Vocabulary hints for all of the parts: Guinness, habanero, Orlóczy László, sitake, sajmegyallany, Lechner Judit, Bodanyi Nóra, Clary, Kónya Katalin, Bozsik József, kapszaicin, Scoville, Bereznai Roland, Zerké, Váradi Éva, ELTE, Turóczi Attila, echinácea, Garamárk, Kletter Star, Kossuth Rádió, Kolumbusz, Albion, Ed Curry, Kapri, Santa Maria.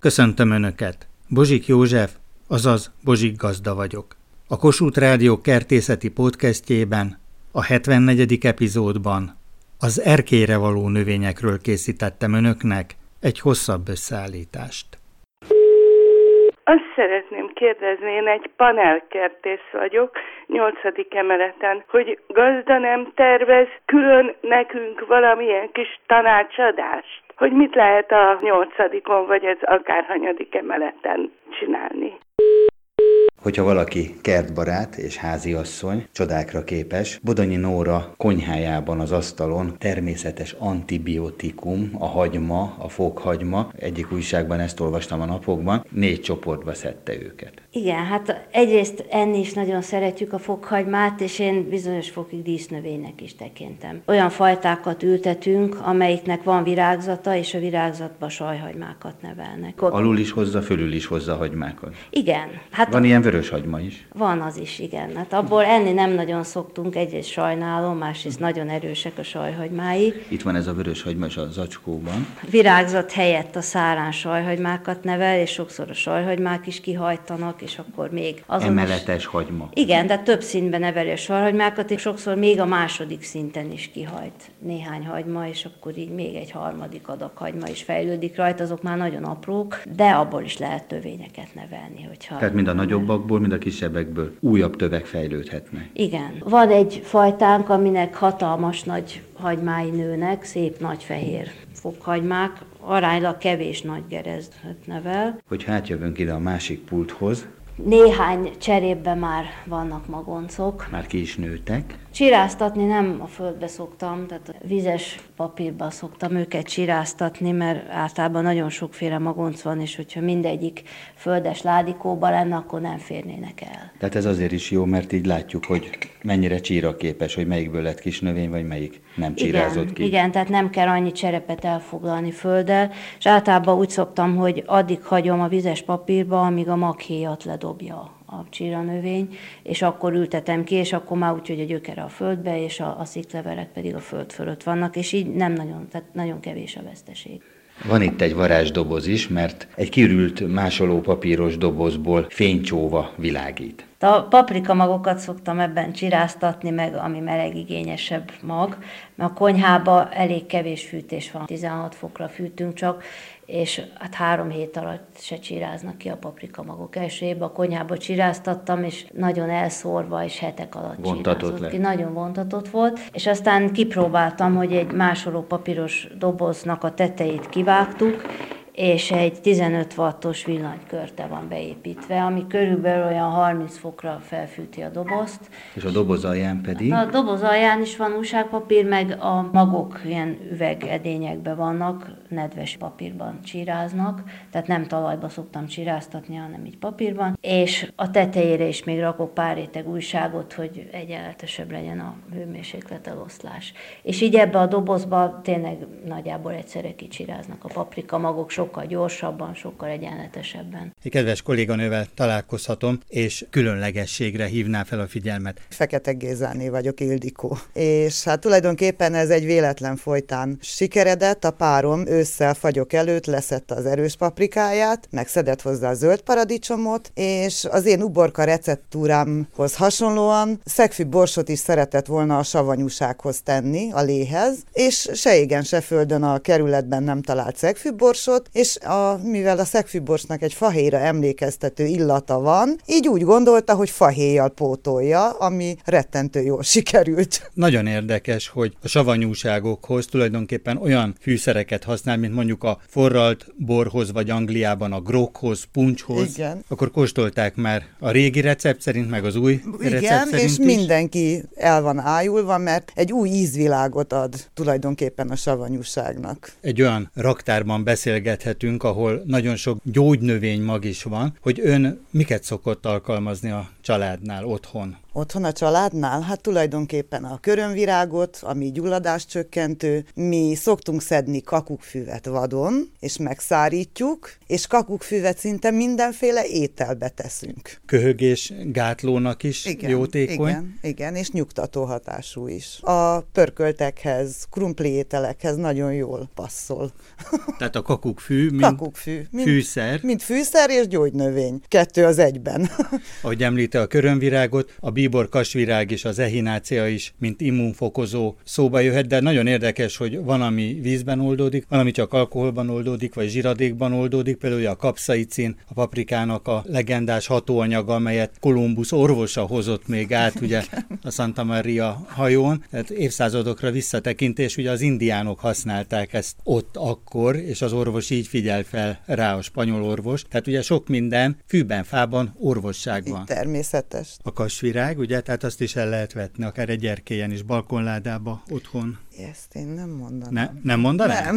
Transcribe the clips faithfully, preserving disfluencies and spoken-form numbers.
Köszöntöm Önöket! Bozsik József, azaz Bozsik gazda vagyok. A Kossuth Rádió kertészeti podcastjében, a hetvennegyedik epizódban az erkélyre való növényekről készítettem Önöknek egy hosszabb összeállítást. Azt szeretném kérdezni, én egy panelkertész vagyok, nyolcadik emeleten, hogy gazda nem tervez külön nekünk valamilyen kis tanácsadást? Hogy mit lehet a nyolcadikon, vagy az akárhanyadik emeleten csinálni. Hogyha valaki kertbarát és háziasszony, csodákra képes, Bodanyi Nóra konyhájában az asztalon természetes antibiotikum, a hagyma, a fókhagyma, egyik újságban ezt olvastam a napokban, négy csoportba szedte őket. Igen, hát egyrészt enni is nagyon szeretjük a fokhagymát, és én bizonyos fokig dísznövénynek is tekintem. Olyan fajtákat ültetünk, amelyiknek van virágzata, és a virágzatba sajhagymákat nevelnek. Alul is hozza, fölül is hozza hagymákat. Igen. Hát van ilyen vörös hagyma is? Van az is, igen. Hát abból enni nem nagyon szoktunk, egyrészt sajnálom, másrészt nagyon erősek a sajhagymái. Itt van ez a vörös hagyma is a zacskóban. Virágzat helyett a szárán sajhagymákat nevel, és sokszor a sajhagymák is kihajtanak, és akkor még azonos... Emeletes hagyma. Igen, de több szintben neveli a sajhagymákat, és sokszor még a második szinten is kihajt néhány hagyma, és akkor így még egy harmadik adag hagyma is fejlődik rajta, azok már nagyon aprók, de abból is lehet tövényeket nevelni, hogyha... Tehát mind a nagyobbakból, mind a kisebbekből újabb tövek fejlődhetnek. Igen. Van egy fajtánk, aminek hatalmas nagy hagymái nőnek, szép nagy fehér fokhagymák, aránylag kevés nagy gerezdőt nevel. Hogy hát jövünk ide a másik pulthoz. Néhány cserépben már vannak magoncok. Már ki is nőtek. Csiráztatni nem a földbe szoktam, tehát vizes papírba szoktam őket csiráztatni, mert általában nagyon sokféle magonc van, és hogyha mindegyik földes ládikóban lenne, akkor nem férnének el. Tehát ez azért is jó, mert így látjuk, hogy mennyire csíraképes, hogy melyikből lett kis növény, vagy melyik nem csirázott igen, ki. Igen, tehát nem kell annyi cserepet elfoglalni földdel, és általában úgy szoktam, hogy addig hagyom a vizes papírba, amíg a maghéjat ledobja a csiranövény, és akkor ültetem ki, és akkor már úgy, hogy a gyökere a földbe, és a, a sziklevelek pedig a föld fölött vannak, és így nem nagyon, tehát nagyon kevés a veszteség. Van itt egy varázsdoboz is, mert egy kirült másoló papíros dobozból fénycsóva világít. A paprikamagokat szoktam ebben csiráztatni, meg ami melegigényesebb mag, mert a konyhában elég kevés fűtés van, tizenhat fokra fűtünk csak, és hát három hét alatt se csiráznak ki a paprikamagok. Első évben a konyhába csiráztattam, és nagyon elszórva, és hetek alatt csiráztott ki. Nagyon vontatott volt, és aztán kipróbáltam, hogy egy másoló papíros doboznak a tetejét kivágtuk, és egy tizenöt wattos villanykörte van beépítve, ami körülbelül olyan harminc fokra felfűti a dobozt. És a doboz alján pedig? A doboz alján is van újságpapír, meg a magok ilyen üvegedényekben vannak, nedves papírban csíráznak, tehát nem talajba szoktam csiráztatni, hanem így papírban, és a tetejére is még rakok pár réteg újságot, hogy egyenletesebb legyen a hőmérséklet eloszlás. És így ebbe a dobozba tényleg nagyjából egyszerre kicsiráznak a paprikamagok, sokkal gyorsabban, sokkal egyenletesebben. Egy kedves kolléganővel találkozhatom, és különlegességre hívná fel a figyelmet. Fekete Gézáné vagyok, Ildikó. És hát tulajdonképpen ez egy véletlen folytán sikeredett, a párom ősszel fagyok előtt leszedte az erős paprikáját, megszedett hozzá a zöld paradicsomot, és az én uborka receptúrámhoz hasonlóan szegfű borsot is szeretett volna a savanyúsághoz tenni, a léhez, és se égen, se földön a kerületben nem talált szegfű borsot, és a, mivel a szegfűborsnak egy fahéjra emlékeztető illata van, így úgy gondolta, hogy fahéjjal pótolja, ami rettentő jól sikerült. Nagyon érdekes, hogy a savanyúságokhoz tulajdonképpen olyan fűszereket használ, mint mondjuk a forralt borhoz, vagy Angliában a groghoz, punchhoz. Igen. Akkor kóstolták már a régi recept szerint, meg az új Igen, recept szerint és is. Mindenki el van ájulva, mert egy új ízvilágot ad tulajdonképpen a savanyúságnak. Egy olyan raktárban beszélget, ahol nagyon sok gyógynövénymag is van, hogy ön miket szokott alkalmazni a családnál otthon? Otthon a családnál, hát tulajdonképpen a körömvirágot, ami gyulladáscsökkentő, mi szoktunk szedni kakukkfüvet vadon, és megszárítjuk, és kakukkfüvet szinte mindenféle ételbe teszünk. Köhögés gátlónak is igen, jótékony? Igen, igen, és nyugtató hatású is. A pörköltekhez, krumpli ételekhez nagyon jól passzol. Tehát a kakukkfű kakukkfű, mint, kakukkfű, mint fűszer. Mint fűszer és gyógynövény. Kettő az egyben. Ahogy említi a körömvirágot, a bíbor kasvirág és az echinácea is, mint immunfokozó szóba jöhet, de nagyon érdekes, hogy van, ami vízben oldódik, van, ami csak alkoholban oldódik, vagy zsiradékban oldódik, például a kapszaicin, a paprikának a legendás hatóanyaga, amelyet Kolumbusz orvosa hozott még át, ugye a Santa Maria hajón, tehát évszázadokra visszatekintés, ugye az indiánok használták ezt ott akkor, és az orvos így figyel fel rá, a spanyol orvos, tehát ugye sok minden fűben, fában, orvosságban. Itt természetes. A kasvirág, ugye, tehát azt is el lehet vetni, akár egy erkélyen is, balkonládába, otthon. Ezt én nem mondanám. Ne, nem mondanám? Nem.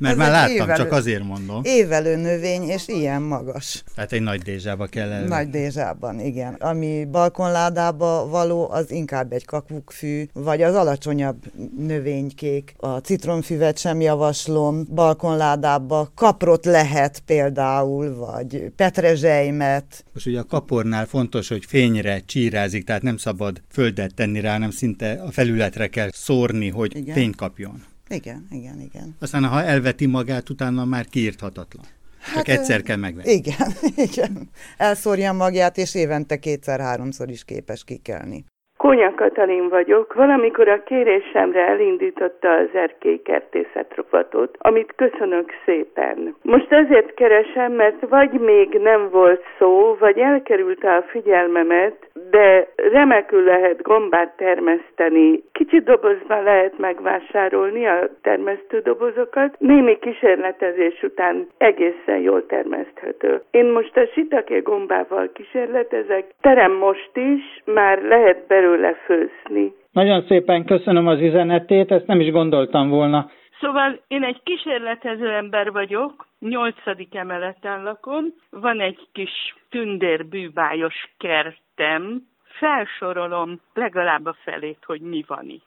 Mert már láttam, évelő, csak azért mondom. Évelő növény, és ilyen magas. Tehát egy nagy dézsába kell elvenni. Nagy dézsában, igen. Ami balkonládába való, az inkább egy kakukkfű, vagy az alacsonyabb növénykék. A citromfüvet sem javaslom. Balkonládába kaprot lehet például, vagy petrezselymet. Most ugye a kapornál fontos, hogy fényre csírázik, tehát nem szabad földet tenni rá, nem szinte a felületre kell szórni, hogy igen, fényt kapjon. Igen, igen, igen. Aztán ha elveti magát, utána már kiírthatatlan. Hát csak egyszer kell megvenni. Igen, igen. Elszórja magját, és évente kétszer-háromszor is képes kikelni. Kónya Katalin vagyok. Valamikor a kérésemre elindította az Zerké kertészet rovatot, amit köszönök szépen. Most azért keresem, mert vagy még nem volt szó, vagy elkerült a figyelmemet, de remekül lehet gombát termeszteni. Kicsi dobozban lehet megvásárolni a termesztődobozokat. Némi kísérletezés után egészen jól termeszthető. Én most a sitaké gombával kísérletezek. Terem most is, már lehet belőle főzni. Nagyon szépen köszönöm az üzenetét, ezt nem is gondoltam volna. Szóval én egy kísérletező ember vagyok, nyolcadik emeleten lakom, van egy kis tündérbűbályos kertem, felsorolom legalább a felét, hogy mi van itt.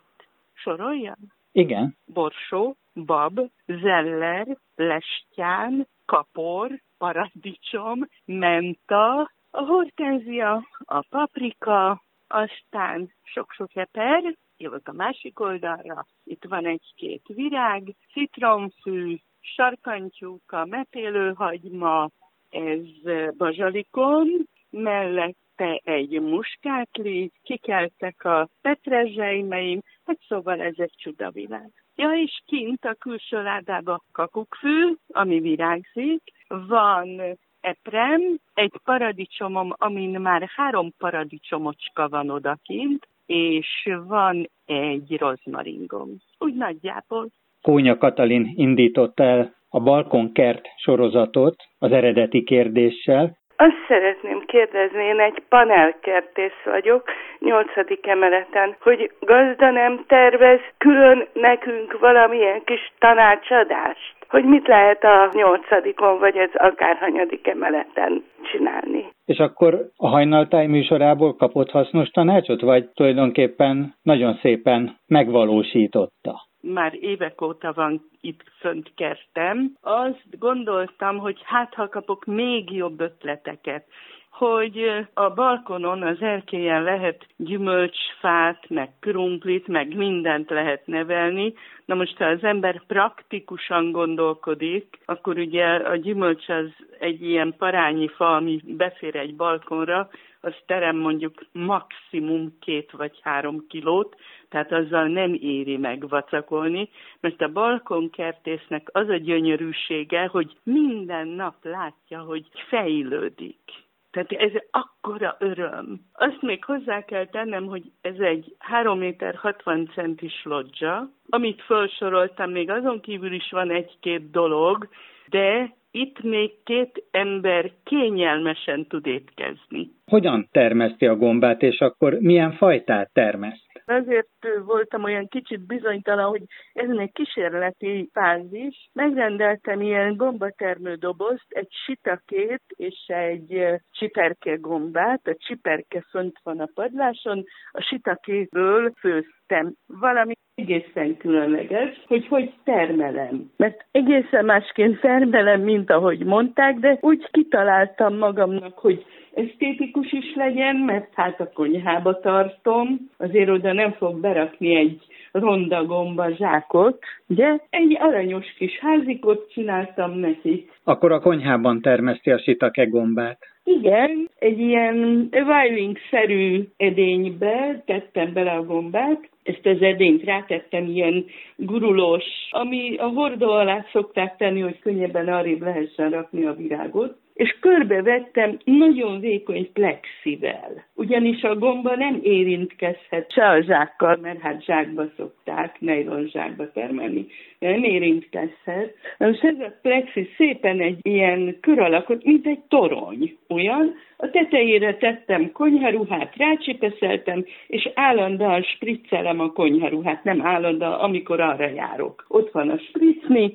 Soroljam? Igen. Borsó, bab, zeller, lestján, kapor, paradicsom, menta, a hortenzia, a paprika, aztán sok-sok eper, jövök a másik oldalra, itt van egy-két virág, citromfű, sarkantyúka, metélőhagyma, ez bazsalikon, mellette egy muskátli, kikeltek a petrezselymeim, hát szóval ez egy csudavilág. Ja, és kint a külső ládában kakukkfű, ami virágzik, van eprem, egy paradicsomom, amin már három paradicsomocska van odakint, és van egy rozmaringom. Úgy nagyjából. Kónya Katalin indította el a balkonkert sorozatot az eredeti kérdéssel. Azt szeretném kérdezni, én egy panelkertész vagyok, nyolcadik emeleten, hogy gazda nem tervez külön nekünk valamilyen kis tanácsadást? Hogy mit lehet a nyolcadikon, vagy ez akárhanyadik emeleten csinálni. És akkor a hajnaltáj műsorából kapott hasznos tanácsot, vagy tulajdonképpen nagyon szépen megvalósította? Már évek óta van itt fönt kertem. Azt gondoltam, hogy hát ha kapok még jobb ötleteket, hogy a balkonon, az erkélyen lehet gyümölcsfát, meg krumplit, meg mindent lehet nevelni. Na most, ha az ember praktikusan gondolkodik, akkor ugye a gyümölcs az egy ilyen parányi fa, ami befér egy balkonra, az terem mondjuk maximum két vagy három kilót, tehát azzal nem éri meg vacakolni, mert a balkonkertésznek az a gyönyörűsége, hogy minden nap látja, hogy fejlődik. Tehát ez akkora öröm. Azt még hozzá kell tennem, hogy ez egy három méter hatvan centis lodzsa, amit felsoroltam, még azon kívül is van egy-két dolog, de itt még két ember kényelmesen tud étkezni. Hogyan termeszti a gombát, és akkor milyen fajtát termeszt? Azért voltam olyan kicsit bizonytalan, hogy ezen egy kísérleti fázis. Megrendeltem ilyen gombatermő dobozt, egy sitakét és egy csiperke gombát. A csiperke fönt van a padláson, a sitakétből főztem. Valami egészen különleges, hogy hogy termelem. Mert egészen másként termelem, mint ahogy mondták, de úgy kitaláltam magamnak, hogy esztétikus is legyen, mert hát a konyhába tartom, azért oda nem fog berakni egy rondagomba zsákot, de egy aranyos kis házikot csináltam neki. Akkor a konyhában termeszti a sitake gombát. Igen, egy ilyen viling-szerű edénybe tettem bele a gombát, ezt az edényt rátettem ilyen gurulós, ami a hordó alá szokták tenni, hogy könnyebben arrébb lehessen rakni a virágot, és körbevettem nagyon vékony plexivel. Ugyanis a gomba nem érintkezhet se a zsákkal, mert hát zsákba szokták, nejlon zsákba termelni, nem érintkezhet. És ez a plexi szépen egy ilyen kör alakot, mint egy torony, olyan. A tetejére tettem konyharuhát, rácsipeszeltem, és állandóan spriccelem a konyharuhát, nem állandóan, amikor arra járok. Ott van a spriccni,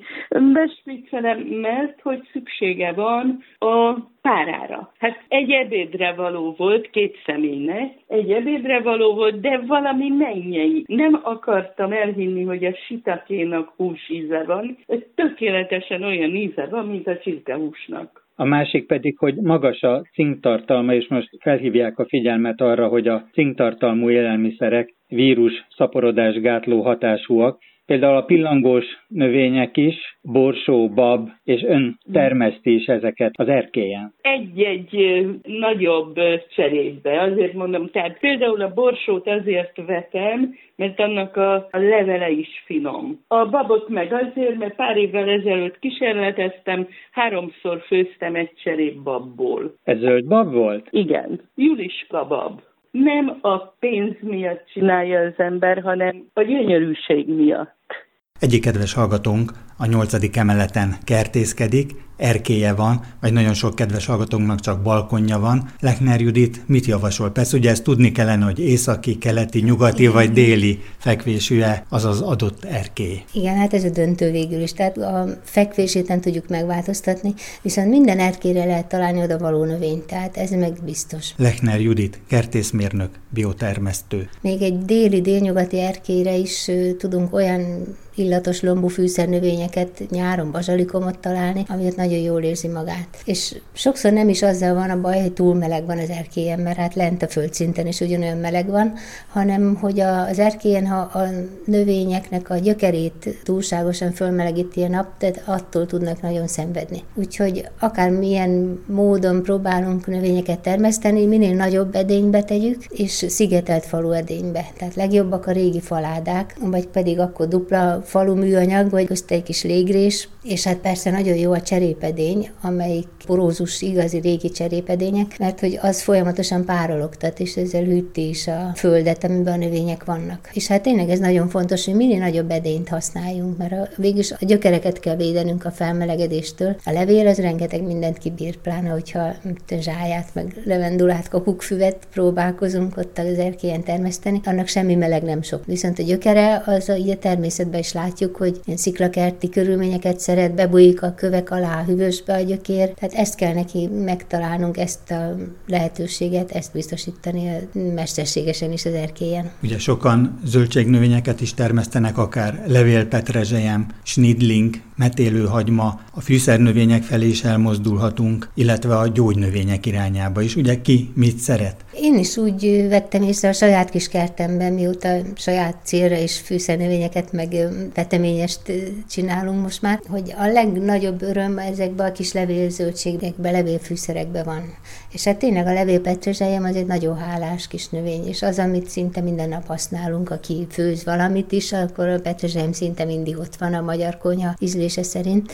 bespriccelem, mert hogy szüksége van a párára. Hát egy ebédre való volt, két személynek, egy ebédre való volt, de valami mennyei. Nem akartam elhinni, hogy a sitakénak hús íze van, ez tökéletesen olyan íze van, mint a csirkehúsnak. A másik pedig, hogy magas a cinktartalma, és most felhívják a figyelmet arra, hogy a cinktartalmú élelmiszerek vírus szaporodásgátló hatásúak, például a pillangós növények is, borsó, bab, és ön termeszti is ezeket az erkélyen. Egy-egy nagyobb cserépbe, azért mondom, tehát például a borsót azért vetem, mert annak a levele is finom. A babot meg azért, mert pár évvel ezelőtt kísérleteztem, háromszor főztem egy cserép babból. Ez zöld bab volt? Igen, juliska bab. Nem a pénz miatt csinálja az ember, hanem a gyönyörűség miatt. Egyik kedves hallgatónk a nyolcadik emeleten kertészkedik, erkélye van, vagy nagyon sok kedves hallgatónknak csak balkonja van. Lechner Judit mit javasol? Persze ugye ezt tudni kellene, hogy északi, keleti, nyugati vagy déli fekvésű-e az az adott erkély. Igen, hát ez a döntő végül is. Tehát a fekvését nem tudjuk megváltoztatni, viszont minden erkélyre lehet találni oda való növényt, tehát ez meg biztos. Lechner Judit, kertészmérnök, biotermesztő. Még egy déli-délnyugati erkélyre is tudunk olyan illatos lombú fűszernövényeket, nyáron bazsalikomot találni, amit nagyon jól érzi magát. És sokszor nem is azzal van a baj, hogy túl meleg van az erkélyen, mert hát lent a földszinten is ugyanolyan meleg van, hanem hogy az erkélyen, ha a növényeknek a gyökerét túlságosan fölmelegíti a nap, tehát attól tudnak nagyon szenvedni. Úgyhogy akármilyen módon próbálunk növényeket termeszteni, minél nagyobb edénybe tegyük, és szigetelt falu edénybe. Tehát legjobbak a régi faládák, vagy pedig akkor dupla falu műanyag, vagy közt egy kis légrés, és hát persze nagyon jó a cserépedény, amelyik porózus, igazi régi cserépedények, mert hogy az folyamatosan párologtat, és ezzel hűti is a földet, amiben a növények vannak. És hát tényleg ez nagyon fontos, hogy minél nagyobb edényt használjunk, mert a, végülis a gyökereket kell védenünk a felmelegedéstől. A levél az rengeteg mindent kibír, pláne hogyha zsáját, meg levendulát, kakukkfüvet próbálkozunk ott az erkélyen termeszteni, annak semmi meleg nem sok. Viszont a gyökere az a, így a természetben is látjuk, hogy ilyen sziklakerti körülményeket szeret, bebújik a kövek alá, hűvösbe a gyökér, tehát ezt kell neki megtalálnunk, ezt a lehetőséget, ezt biztosítani mesterségesen is az erkélyen. Ugye sokan zöldségnövényeket is termesztenek, akár levélpetrezselyem, snidling, metélőhagyma, a fűszernövények felé is elmozdulhatunk, illetve a gyógynövények irányába is. Ugye ki mit szeret? Én is úgy vettem észre a saját kis kertemben, mióta saját célra és fűszernövényeket meg veteményest csinálunk most már, hogy a legnagyobb öröm ezekben a kis levélzöldségekben, levélfűszerekben van. És hát tényleg a levélpetrezselyem az egy nagyon hálás kis növény, és az, amit szinte minden nap használunk, aki főz valamit is, akkor a petrezselyem szinte mindig ott van a magyar konyha ízlése szerint.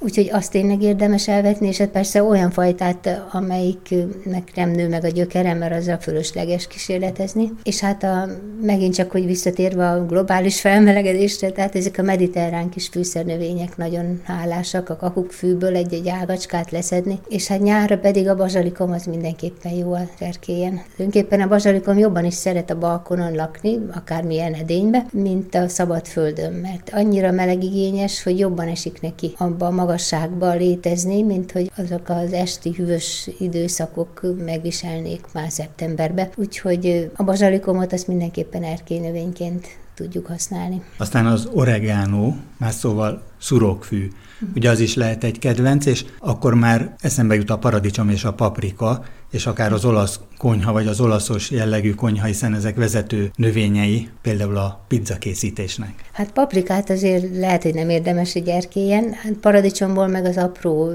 Úgyhogy azt tényleg érdemes elvetni, és hát persze olyan fajtát, amelyiknek nem nő meg a gyökere, mert azzal fölösleges kísérletezni. És hát a, megint csak, hogy visszatérve a globális felmelegedésre, tehát ezek a mediterrán kis fűszernövények nagyon hálásak, a kakukkfűből egy-egy ágacskát leszedni, és hát nyárra pedig a bazsalikom az mindenképpen jó a erkélyen. Önképpen a bazsalikom jobban is szeret a balkonon lakni, akármilyen edénybe, mint a szabad földön, mert annyira melegigényes, hogy jobban esik neki abban a magasságban létezni, mint hogy azok az esti hűvös időszakok megviselnék már szeptemberbe. Úgyhogy a bazsalikomot azt mindenképpen erkélynövényként tudjuk használni. Aztán az oregánó, más szóval szurokfű. Ugye az is lehet egy kedvenc, és akkor már eszembe jut a paradicsom és a paprika, és akár az olasz konyha, vagy az olaszos jellegű konyha, hiszen ezek vezető növényei, például a pizzakészítésnek. Hát paprikát azért lehet, hogy nem érdemes egy erkélyen, hát paradicsomból meg az apró,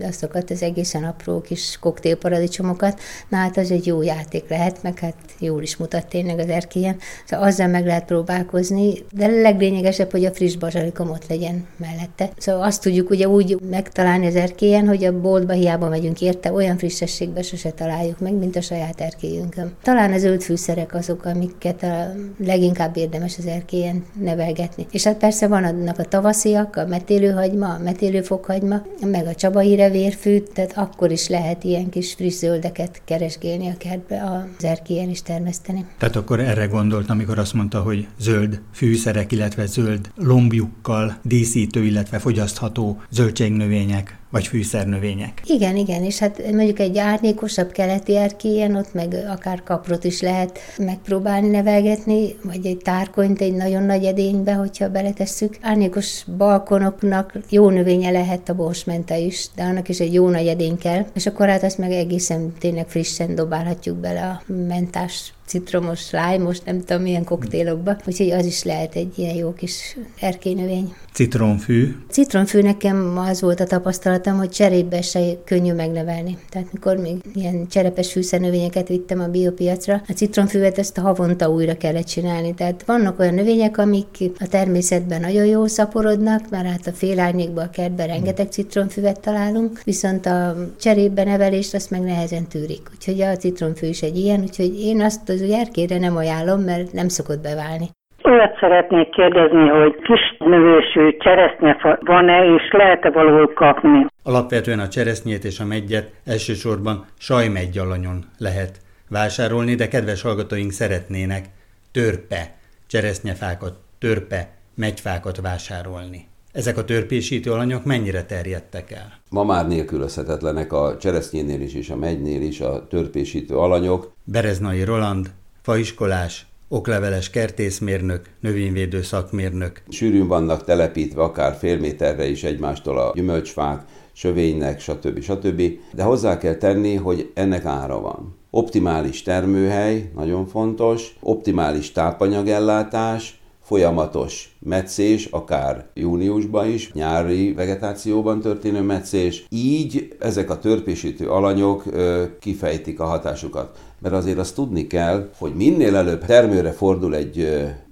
azokat az egészen apró kis koktélparadicsomokat, na hát az egy jó játék lehet, meg hát jól is mutat tényleg az erkélyen, szóval azzal meg lehet próbálkozni, de leglényegesebb, hogy a friss bazsalikom ott legyen mellette. Szóval azt tudjuk ugye úgy megtalálni az erkélyen, hogy a boltba hiába megyünk érte, olyan frissességbe sose találjuk meg, mint a saját erkélyünkön. Talán az zöld fűszerek azok, amiket a leginkább érdemes az erkélyen nevelgetni. És hát persze vannak a tavasziak, a metélőhagyma, a metélőfokhagyma, meg a csabai revérfű, tehát akkor is lehet ilyen kis friss zöldeket keresgélni a kertbe, az erkélyen is termeszteni. Tehát akkor erre gondolt, amikor azt mondta, hogy zöld fűszerek, illetve zöld lombjukkal díszítő, illetve fogyasztható zöldségnövények vagy fűszernövények. Igen, igen, és hát mondjuk egy árnyékosabb keleti erkélyen, ott meg akár kaprot is lehet megpróbálni nevelgetni, vagy egy tárkonyt egy nagyon nagy edénybe, hogyha beletesszük. Árnyékos balkonoknak jó növénye lehet a borsmenta is, de annak is egy jó nagy edény kell, és akkor hát azt meg egészen tényleg frissen dobálhatjuk bele a mentás, citromos, lájmos, nem tudom milyen koktélokba, úgyhogy az is lehet egy ilyen jó kis erkélynövény. Citronfű? Citronfű nekem az volt a tapasztalatom, hogy cserépbe se könnyű megnevelni. Tehát mikor még ilyen cserepes fűszernövényeket vittem a biopiacra, a citronfűvet ezt havonta újra kellett csinálni. Tehát vannak olyan növények, amik a természetben nagyon jól szaporodnak, mert hát a félárnyékban, a kertben rengeteg citronfüvet találunk, viszont a cserépbe nevelést azt meg nehezen tűrik. Úgyhogy a citronfű is egy ilyen, úgyhogy én azt az erkére nem ajánlom, mert nem szokott beválni. Olyat szeretnék kérdezni, hogy kis növésű cseresznyefa van-e, és lehet-e valahol kapni? Alapvetően a cseresznyét és a meggyet elsősorban sajmegyallanyon lehet vásárolni, de kedves hallgatóink szeretnének törpe cseresznyefákat, törpe megyfákat vásárolni. Ezek a törpésítő alanyok mennyire terjedtek el? Ma már nélkülözhetetlenek a cseresznyénél is és a meggynél is a törpésítő alanyok. Bereznai Roland, faiskolás, okleveles kertészmérnök, növényvédő szakmérnök. Sűrűn vannak telepítve akár fél méterre is egymástól a gyümölcsfák, sövénynek, stb. stb. De hozzá kell tenni, hogy ennek ára van. Optimális termőhely, nagyon fontos, optimális tápanyagellátás, folyamatos metszés, akár júniusban is, nyári vegetációban történő metszés. Így ezek a törpésítő alanyok ö, kifejtik a hatásukat. Mert azért azt tudni kell, hogy minél előbb termőre fordul egy,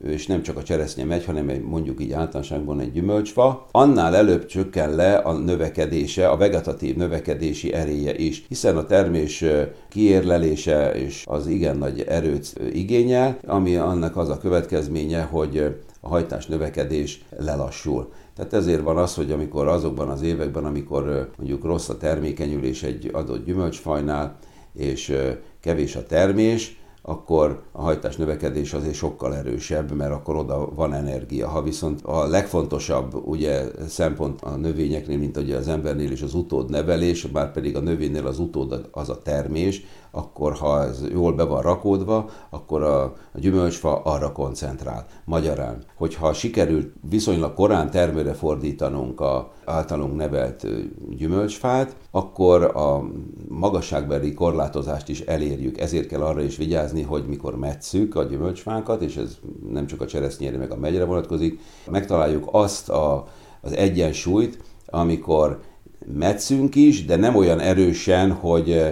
és nem csak a cseresznye megy, hanem egy, mondjuk így általánosságban egy gyümölcsfa, annál előbb csökken le a növekedése, a vegetatív növekedési eréje is, hiszen a termés kiérlelése és az igen nagy erőt igényel, ami annak az a következménye, hogy a hajtás növekedés lelassul. Tehát ezért van az, hogy amikor azokban az években, amikor mondjuk rossz a termékenyülés egy adott gyümölcsfajnál, és kevés a termés, akkor a hajtás növekedés azért sokkal erősebb, mert akkor oda van energia. Ha viszont a legfontosabb ugye, szempont a növényeknél, mint ugye az embernél is az utódnevelés, bár pedig a növénynél az utód az a termés, akkor ha ez jól be van rakódva, akkor a, a gyümölcsfa arra koncentrál. Magyarán, hogyha sikerült viszonylag korán termőre fordítanunk az általunk nevelt gyümölcsfát, akkor a magasságbeli korlátozást is elérjük. Ezért kell arra is vigyázni, hogy mikor metszük a gyümölcsfánkat, és ez nem csak a cseresznyére, meg a megyre vonatkozik, megtaláljuk azt a, az egyensúlyt, amikor metszünk is, de nem olyan erősen, hogy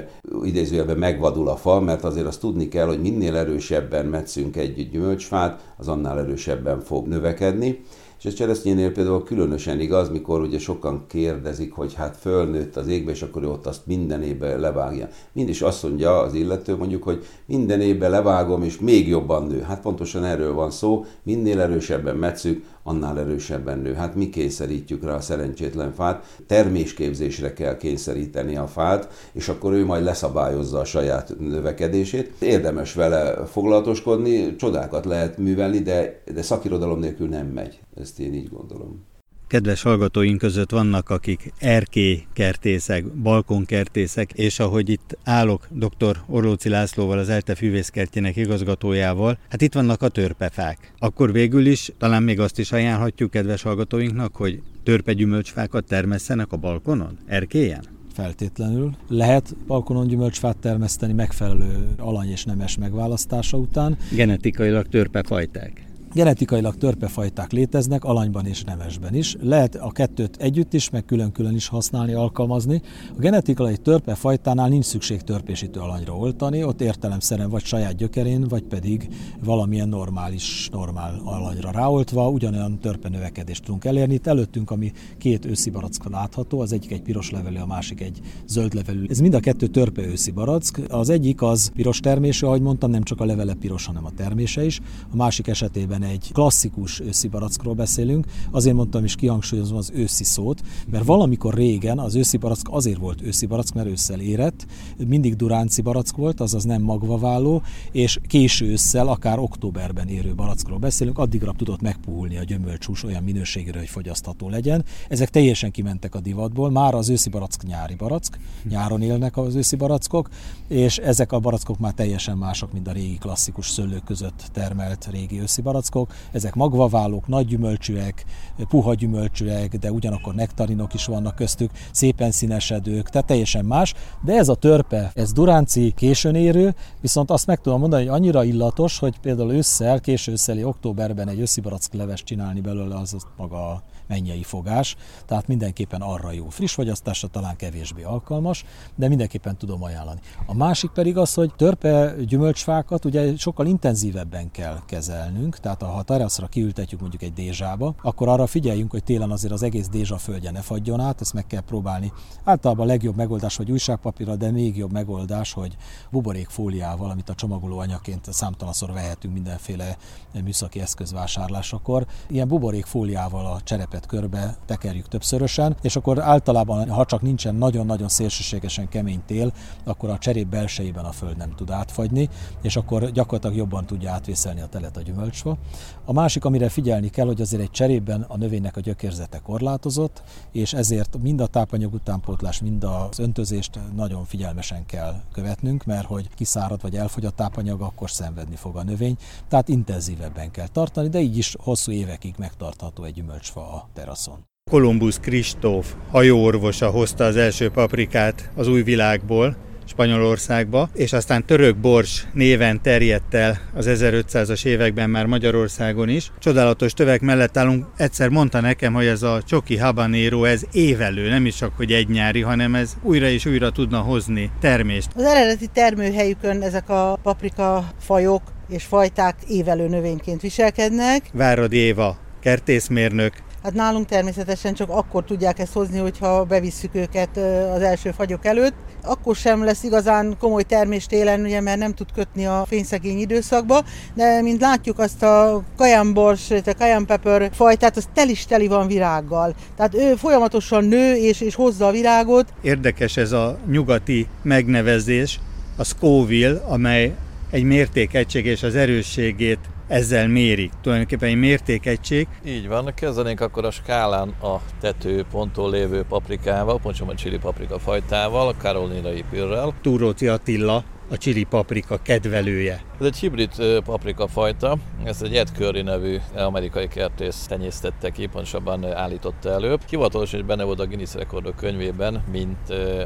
idézőjelben megvadul a fa, mert azért azt tudni kell, hogy minél erősebben metszünk egy gyümölcsfát, az annál erősebben fog növekedni. És ez cseresznyénél például különösen igaz, mikor ugye sokan kérdezik, hogy hát fölnőtt az égbe, és akkor ott azt minden évben levágja. Mindis azt mondja az illető mondjuk, hogy minden évben levágom, és még jobban nő. Hát pontosan erről van szó, minél erősebben metszük, annál erősebben nő. Hát mi kényszerítjük rá a szerencsétlen fát, termésképzésre kell kényszeríteni a fát, és akkor ő majd leszabályozza a saját növekedését. Érdemes vele foglalatoskodni, csodákat lehet művelni, de, de szakirodalom nélkül nem megy. Ezt én így gondolom. Kedves hallgatóink között vannak, akik erkélykertészek, balkonkertészek, és ahogy itt állok dr. Orlóczy Lászlóval, az ELTE fűvészkertjének igazgatójával, hát itt vannak a törpefák. Akkor végül is talán még azt is ajánlhatjuk kedves hallgatóinknak, hogy Törpegyümölcsfákat termesztenek a balkonon? Erkélyen? Feltétlenül. Lehet balkonon gyümölcsfát termeszteni megfelelő alany és nemes megválasztása után. Genetikailag törpefajták. Genetikailag törpefajták léteznek, alanyban és nemesben is. Lehet a kettőt együtt is, meg külön-külön is használni, alkalmazni. A genetikai törpefajtánál nincs szükség törpésítő alanyra oltani, ott értelemszerűen vagy saját gyökerén, vagy pedig valamilyen normális, normál alanyra ráoltva ugyanolyan törpe növekedést tudunk elérni. Itt előttünk, ami két őszibarack látható, az egyik egy piros levelű, a másik egy zöld levelű. Ez mind a kettő törpe őszibarack. Az egyik az piros termésű, ahogy mondtam, nem csak a levele piros, hanem a termése is. A másik esetében egy klasszikus őszi barackról beszélünk, azért mondtam is, kihangsúlyozom az őszi szót, mert valamikor régen az őszi barack azért volt őszi barack, mert ősszel érett, mindig duránci barack volt, azaz nem magvaválló, és késő ősszel, akár októberben érő barackról beszélünk, addigra tudott megpuhulni a gyümölcshús olyan minőségre, hogy fogyasztható legyen. Ezek teljesen kimentek a divatból, már az őszi barack nyári barack, nyáron élnek az őszi barackok, és ezek a barackok már teljesen mások, mint a régi klasszikus szőlők között termelt régi őszi barack. Ezek magvavállók, nagy gyümölcsűek, puha gyümölcsűek, de ugyanakkor nektarinok is vannak köztük, szépen színesedők, tehát teljesen más. De ez a törpe, ez duránci, későn érő, viszont azt meg tudom mondani, hogy annyira illatos, hogy például ősszel, késő ősszeli októberben egy őszibarack leves csinálni belőle, az maga a mennyei fogás. Tehát mindenképpen arra jó, friss fogyasztásra talán kevésbé alkalmas, de mindenképpen tudom ajánlani. A másik pedig az, hogy törpe gyümölcsfákat ugye sokkal intenzívebben kell kezelnünk. Tehát ha a teraszra kiültetjük mondjuk egy dézsába, akkor arra figyeljünk, hogy télen azért az egész dézsa földje ne fagyjon át, ezt meg kell próbálni. Általában a legjobb megoldás, hogy újságpapírra, de még jobb megoldás, hogy buborékfóliával, amit a csomagoló anyagként számtalanszor vehetünk mindenféle műszaki eszközvásárlásakor. Ilyen buborékfóliával a cserepet körbe tekerjük többszörösen, és akkor általában, ha csak nincsen nagyon-nagyon szélsőségesen kemény tél, akkor a cserép belsejében a föld nem tud átfagyni, és akkor gyakorlatilag jobban tudja átvészelni a telet a gyümölcsfa. A másik, amire figyelni kell, hogy azért egy cserében a növénynek a gyökérzete korlátozott, és ezért mind a tápanyag utánpótlás, mind az öntözést nagyon figyelmesen kell követnünk, mert hogy kiszárad vagy elfogy a tápanyag, akkor szenvedni fog a növény. Tehát intenzívebben kell tartani, de így is hosszú évekig megtartható egy gyümölcsfa a teraszon. Kolumbusz Kristóf hajóorvosa hozta az első paprikát az új világból, Spanyolországba, és aztán török bors néven terjedt el az ezerötszázas években már Magyarországon is. Csodálatos tövek mellett állunk, egyszer mondta nekem, hogy ez a csoki habanero, ez évelő, nem is csak, hogy egy nyári, hanem ez újra és újra tudna hozni termést. Az eredeti termőhelyükön ezek a paprika fajok és fajták évelő növényként viselkednek. Váradi Éva, kertészmérnök. Hát nálunk természetesen csak akkor tudják ezt hozni, hogyha bevisszük őket az első fagyok előtt. Akkor sem lesz igazán komoly termés télen, ugye, mert nem tud kötni a fényszegény időszakba, de mint látjuk azt a kajánbors, a kajánpepör fajtát, az tel is teli van virággal. Tehát ő folyamatosan nő és, és hozza a virágot. Érdekes ez a nyugati megnevezés, a Scoville, amely egy mértékegység és az erősségét ezzel mérik. Tulajdonképpen egy mértékegység. Így van, kezdenénk akkor a skálán a tetőponton lévő paprikával, pontosabban chili paprika fajtával, a karolinai pirrel. Turóczi Attila, a chili paprika kedvelője. Ez egy hibrid paprika fajta, ezt egy Ed Curry nevű amerikai kertész tenyésztette ki, pontosabban állította elő. Hivatalos, hogy benne volt a Guinness rekordok könyvében, mint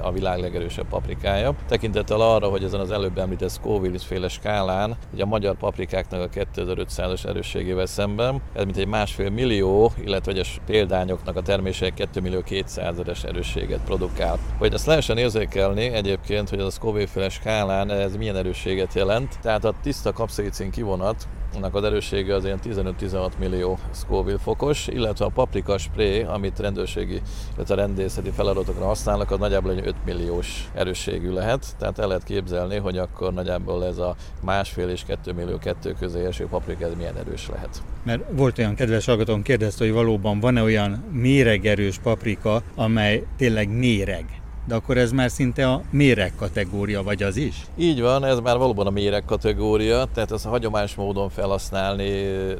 a világ legerősebb paprikája. Tekintettel arra, hogy ezen az előbb említett Scoville-féle skálán, hogy a magyar paprikáknak a kétezer-ötszázas erősségével szemben, ez mint egy másfél millió, illetve egyes példányoknak a termése két millió kétszázezer erősséget produkál. Hogy ezt lehessen érzékelni egyébként, hogy ez a Scoville-féle skálán ez milyen erősséget jelent, tehát a tiszta kapszaicin kivonat, annak az erőssége az ilyen tizenöt-tizenhat millió Scoville fokos, illetve a paprika spré, amit rendőrségi, illetve rendészeti feladatokra használnak, az nagyjából egy öt milliós erősségű lehet. Tehát el lehet képzelni, hogy akkor nagyjából ez a másfél és kettő millió kettő közé eső paprika, ez milyen erős lehet. Mert volt olyan kedves hallgatón, kérdezte, hogy valóban van-e olyan méregerős paprika, amely tényleg méreg? De akkor ez már szinte a méreg kategória, vagy az is? Így van, ez már valóban a méreg kategória, tehát ezt a hagyományos módon felhasználni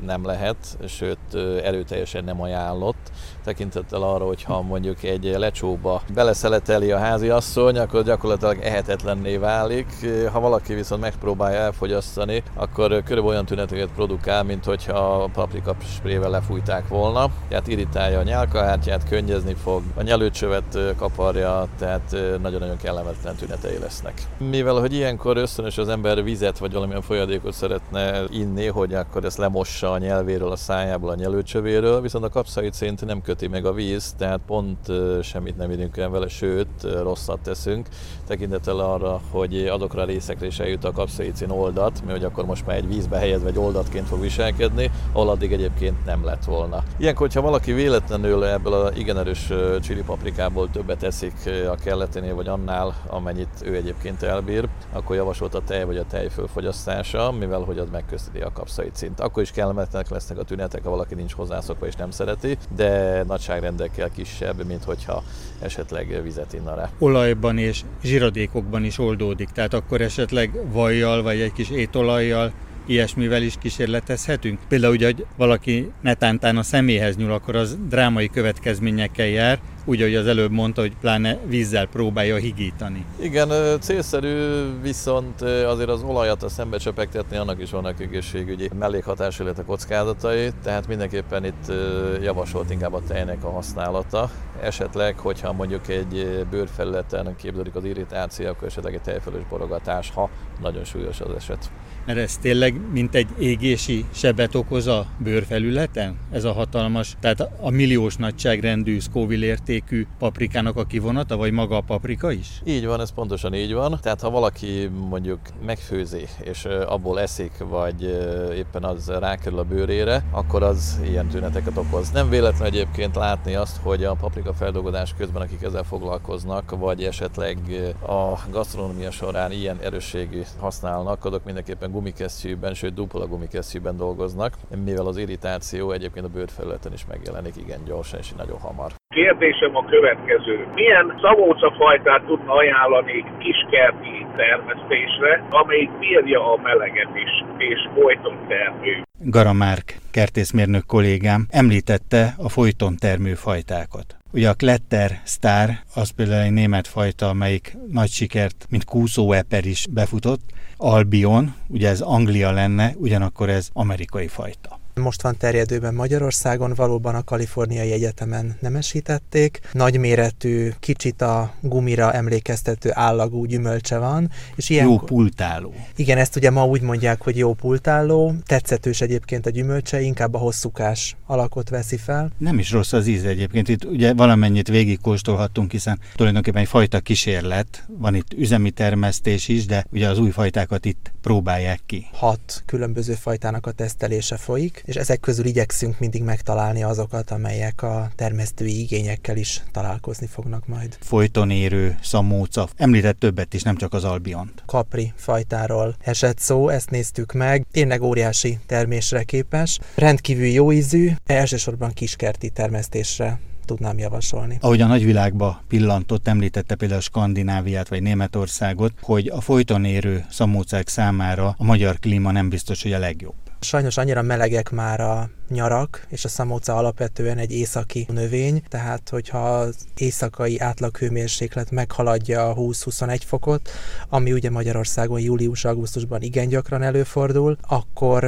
nem lehet, sőt erőteljesen nem ajánlott. Tekintettel arra, hogyha mondjuk egy lecsóba beleszeleteli a háziasszony, akkor gyakorlatilag ehetetlenné válik. Ha valaki viszont megpróbálja elfogyasztani, akkor körülbelül olyan tüneteket produkál, mint hogyha a paprikasprével lefújták volna. Tehát irritálja a nyálkahártyát, könnyezni fog, a nyelőcsövet kaparja, tehát nagyon-nagyon kellemetlen tünetei lesznek. Mivel, hogy ilyenkor ösztönös az ember vizet vagy valamilyen folyadékot szeretne inni, hogy akkor ezt lemossa a nyelvéről, a szájából, a nyelőcsövéről, viszont a kapszaicint nem köti meg a víz, tehát pont semmit nem érünk el vele, sőt, rosszat teszünk, tekintettel arra, hogy azokra a részekre is eljut a kapszaicin oldat, mert hogy akkor most már egy vízbe helyezve egy oldatként fog viselkedni, ahol addig egyébként nem lett volna. Ilyenkor, ha valaki véletlenül ebből a igen erős csili paprikából többet eszik a kelleténél vagy annál, amennyit ő egyébként elbír, akkor javasolt a tej vagy a tej fölfogyasztása, mivel hogy az megköszöni a kapszaicint. Akkor is kellemetlenek lesznek a tünetek, ha valaki nincs hozzászokva és nem szereti, de nagyságrendekkel kisebb, mint hogyha esetleg vizet inna rá. Olajban és zsiradékokban is oldódik, tehát akkor esetleg vajjal vagy egy kis étolajjal, ilyesmivel is kísérletezhetünk. Például ugye, hogy valaki netántán a személyhez nyúl, akkor az drámai következményekkel jár, úgy, ahogy az előbb mondta, hogy pláne vízzel próbálja higítani. Igen, célszerű, viszont azért az olajat a szembe csepegtetni, annak is vannak egészségügyi mellékhatás, illetve kockázatai, tehát mindenképpen itt javasolt inkább a tejnek a használata. Esetleg, hogyha mondjuk egy bőrfelületen képződik az irritáció, akkor esetleg egy tejfelős borogatás, ha nagyon súlyos az eset. Mert ez tényleg mint egy égési sebet okoz a bőrfelületen? Ez a hatalmas, tehát a milliós nagyságrendű Scoville értékű paprikának a kivonata, vagy maga a paprika is? Így van, ez pontosan így van. Tehát ha valaki mondjuk megfőzi, és abból eszik, vagy éppen az rákerül a bőrére, akkor az ilyen tüneteket okoz. Nem véletlen egyébként látni azt, hogy a paprika feldolgozás közben, akik ezzel foglalkoznak, vagy esetleg a gasztronómia során ilyen erősségű használnak, azok mindenképpen gumikesztyűben, sőt dupla gumikesztyűben dolgoznak, mivel az irritáció egyébként a bőrfelületen is megjelenik igen gyorsan és nagyon hamar. Kérdésem a következő. Milyen szavócafajtát tudna ajánlani kiskerti termesztésre, amelyik bírja a meleget is, és folyton termő? Garamárk kertészmérnök kollégám említette a folyton termő fajtákat. Ugye a Kletter Star, az például egy német fajta, amelyik nagy sikert, mint kúszóeper is befutott. Albion, ugye ez Anglia lenne, ugyanakkor ez amerikai fajta. Most van terjedőben Magyarországon, valóban a Kaliforniai Egyetemen nemesítették. Nagyméretű, kicsit a gumira emlékeztető állagú gyümölcse van. És ilyen... Jó pultáló. Igen, ezt ugye ma úgy mondják, hogy jó pultáló. Tetszetős egyébként a gyümölcse, inkább a hosszúkás alakot veszi fel. Nem is rossz az íze egyébként. Itt ugye valamennyit végigkóstolhattunk, hiszen tulajdonképpen egy fajta kísérlet. Van itt üzemi termesztés is, de ugye az új fajtákat itt próbálják ki. Hat különböző fajtának a tesztelése folyik, és ezek közül igyekszünk mindig megtalálni azokat, amelyek a termesztői igényekkel is találkozni fognak majd. Folyton érő szamóca, említett többet is, nem csak az Albiont. Kapri fajtáról esett szó, ezt néztük meg, tényleg óriási termésre képes, rendkívül jó ízű, elsősorban kiskerti termesztésre tudnám javasolni. Ahogy a nagyvilágba pillantott, említette például Skandináviát vagy Németországot, hogy a folyton érő szamócák számára a magyar klíma nem biztos, hogy a legjobb. Sajnos annyira melegek már a nyarak, és a szamóca alapvetően egy északi növény, tehát hogyha az éjszakai átlaghőmérséklet meghaladja a húsz-huszonegy fokot, ami ugye Magyarországon július-augusztusban igen gyakran előfordul, akkor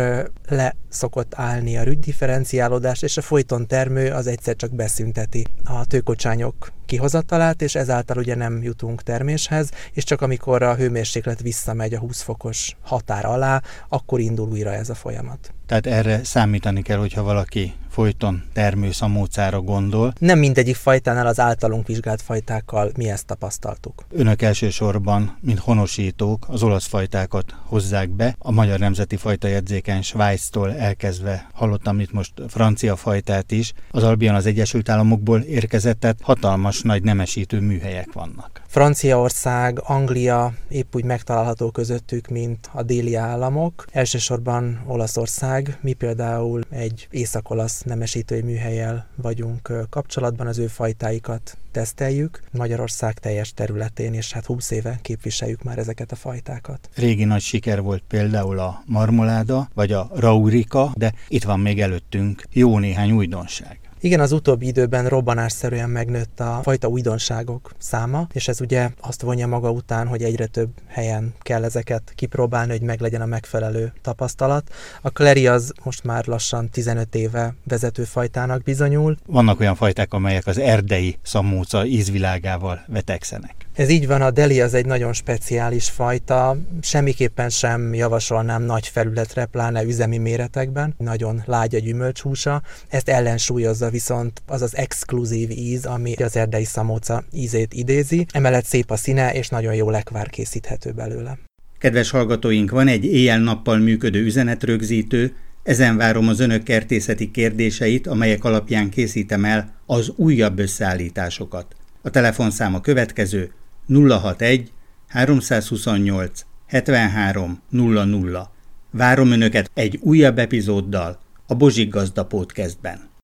le szokott állni a rügydifferenciálódás, és a folyton termő az egyszer csak beszünteti a tőkocsányok kihozatalát, és ezáltal ugye nem jutunk terméshez, és csak amikor a hőmérséklet visszamegy a húsz fokos határ alá, akkor indul újra ez a folyamat. Tehát erre számítani kell, hogyha valaki folyton termő szamócára gondol. Nem mindegyik fajtánál, az általunk vizsgált fajtákkal mi ezt tapasztaltuk. Önök elsősorban, mint honosítók, az olasz fajtákat hozzák be. A Magyar Nemzeti Fajtajegyzéken Svájctól elkezdve hallottam itt most francia fajtát is. Az Albion az Egyesült Államokból érkezett, tehát hatalmas nagy nemesítő műhelyek vannak. Franciaország, Anglia épp úgy megtalálható közöttük, mint a déli államok. Elsősorban Olaszország, ország. Mi például egy észak-olasz nemesítői műhellyel vagyunk kapcsolatban, az ő fajtáikat teszteljük Magyarország teljes területén, és hát húsz éve képviseljük már ezeket a fajtákat. Régi nagy siker volt például a marmoláda, vagy a raurika, de itt van még előttünk jó néhány újdonság. Igen, az utóbbi időben robbanásszerűen megnőtt a fajta újdonságok száma, és ez ugye azt vonja maga után, hogy egyre több helyen kell ezeket kipróbálni, hogy meglegyen a megfelelő tapasztalat. A Clary az most már lassan tizenöt éve vezető fajtának bizonyul. Vannak olyan fajták, amelyek az erdei szamóca ízvilágával vetekszenek. Ez így van, a deli az egy nagyon speciális fajta, semmiképpen sem javasolnám nagy felületre, pláne üzemi méretekben, nagyon lágy a gyümölcshúsa, ezt ellensúlyozza viszont az az exkluzív íz, ami az erdei szamóca ízét idézi, emellett szép a színe és nagyon jó lekvár készíthető belőle. Kedves hallgatóink, van egy éjjel-nappal működő üzenetrögzítő, ezen várom az önök kertészeti kérdéseit, amelyek alapján készítem el az újabb összeállításokat. A telefonszám a következő: nulla hatvanegy, háromszázhuszonnyolc, hetvenhárom, nulla nulla. Várom önöket egy újabb epizóddal a Bozsik Gazda Podcastben.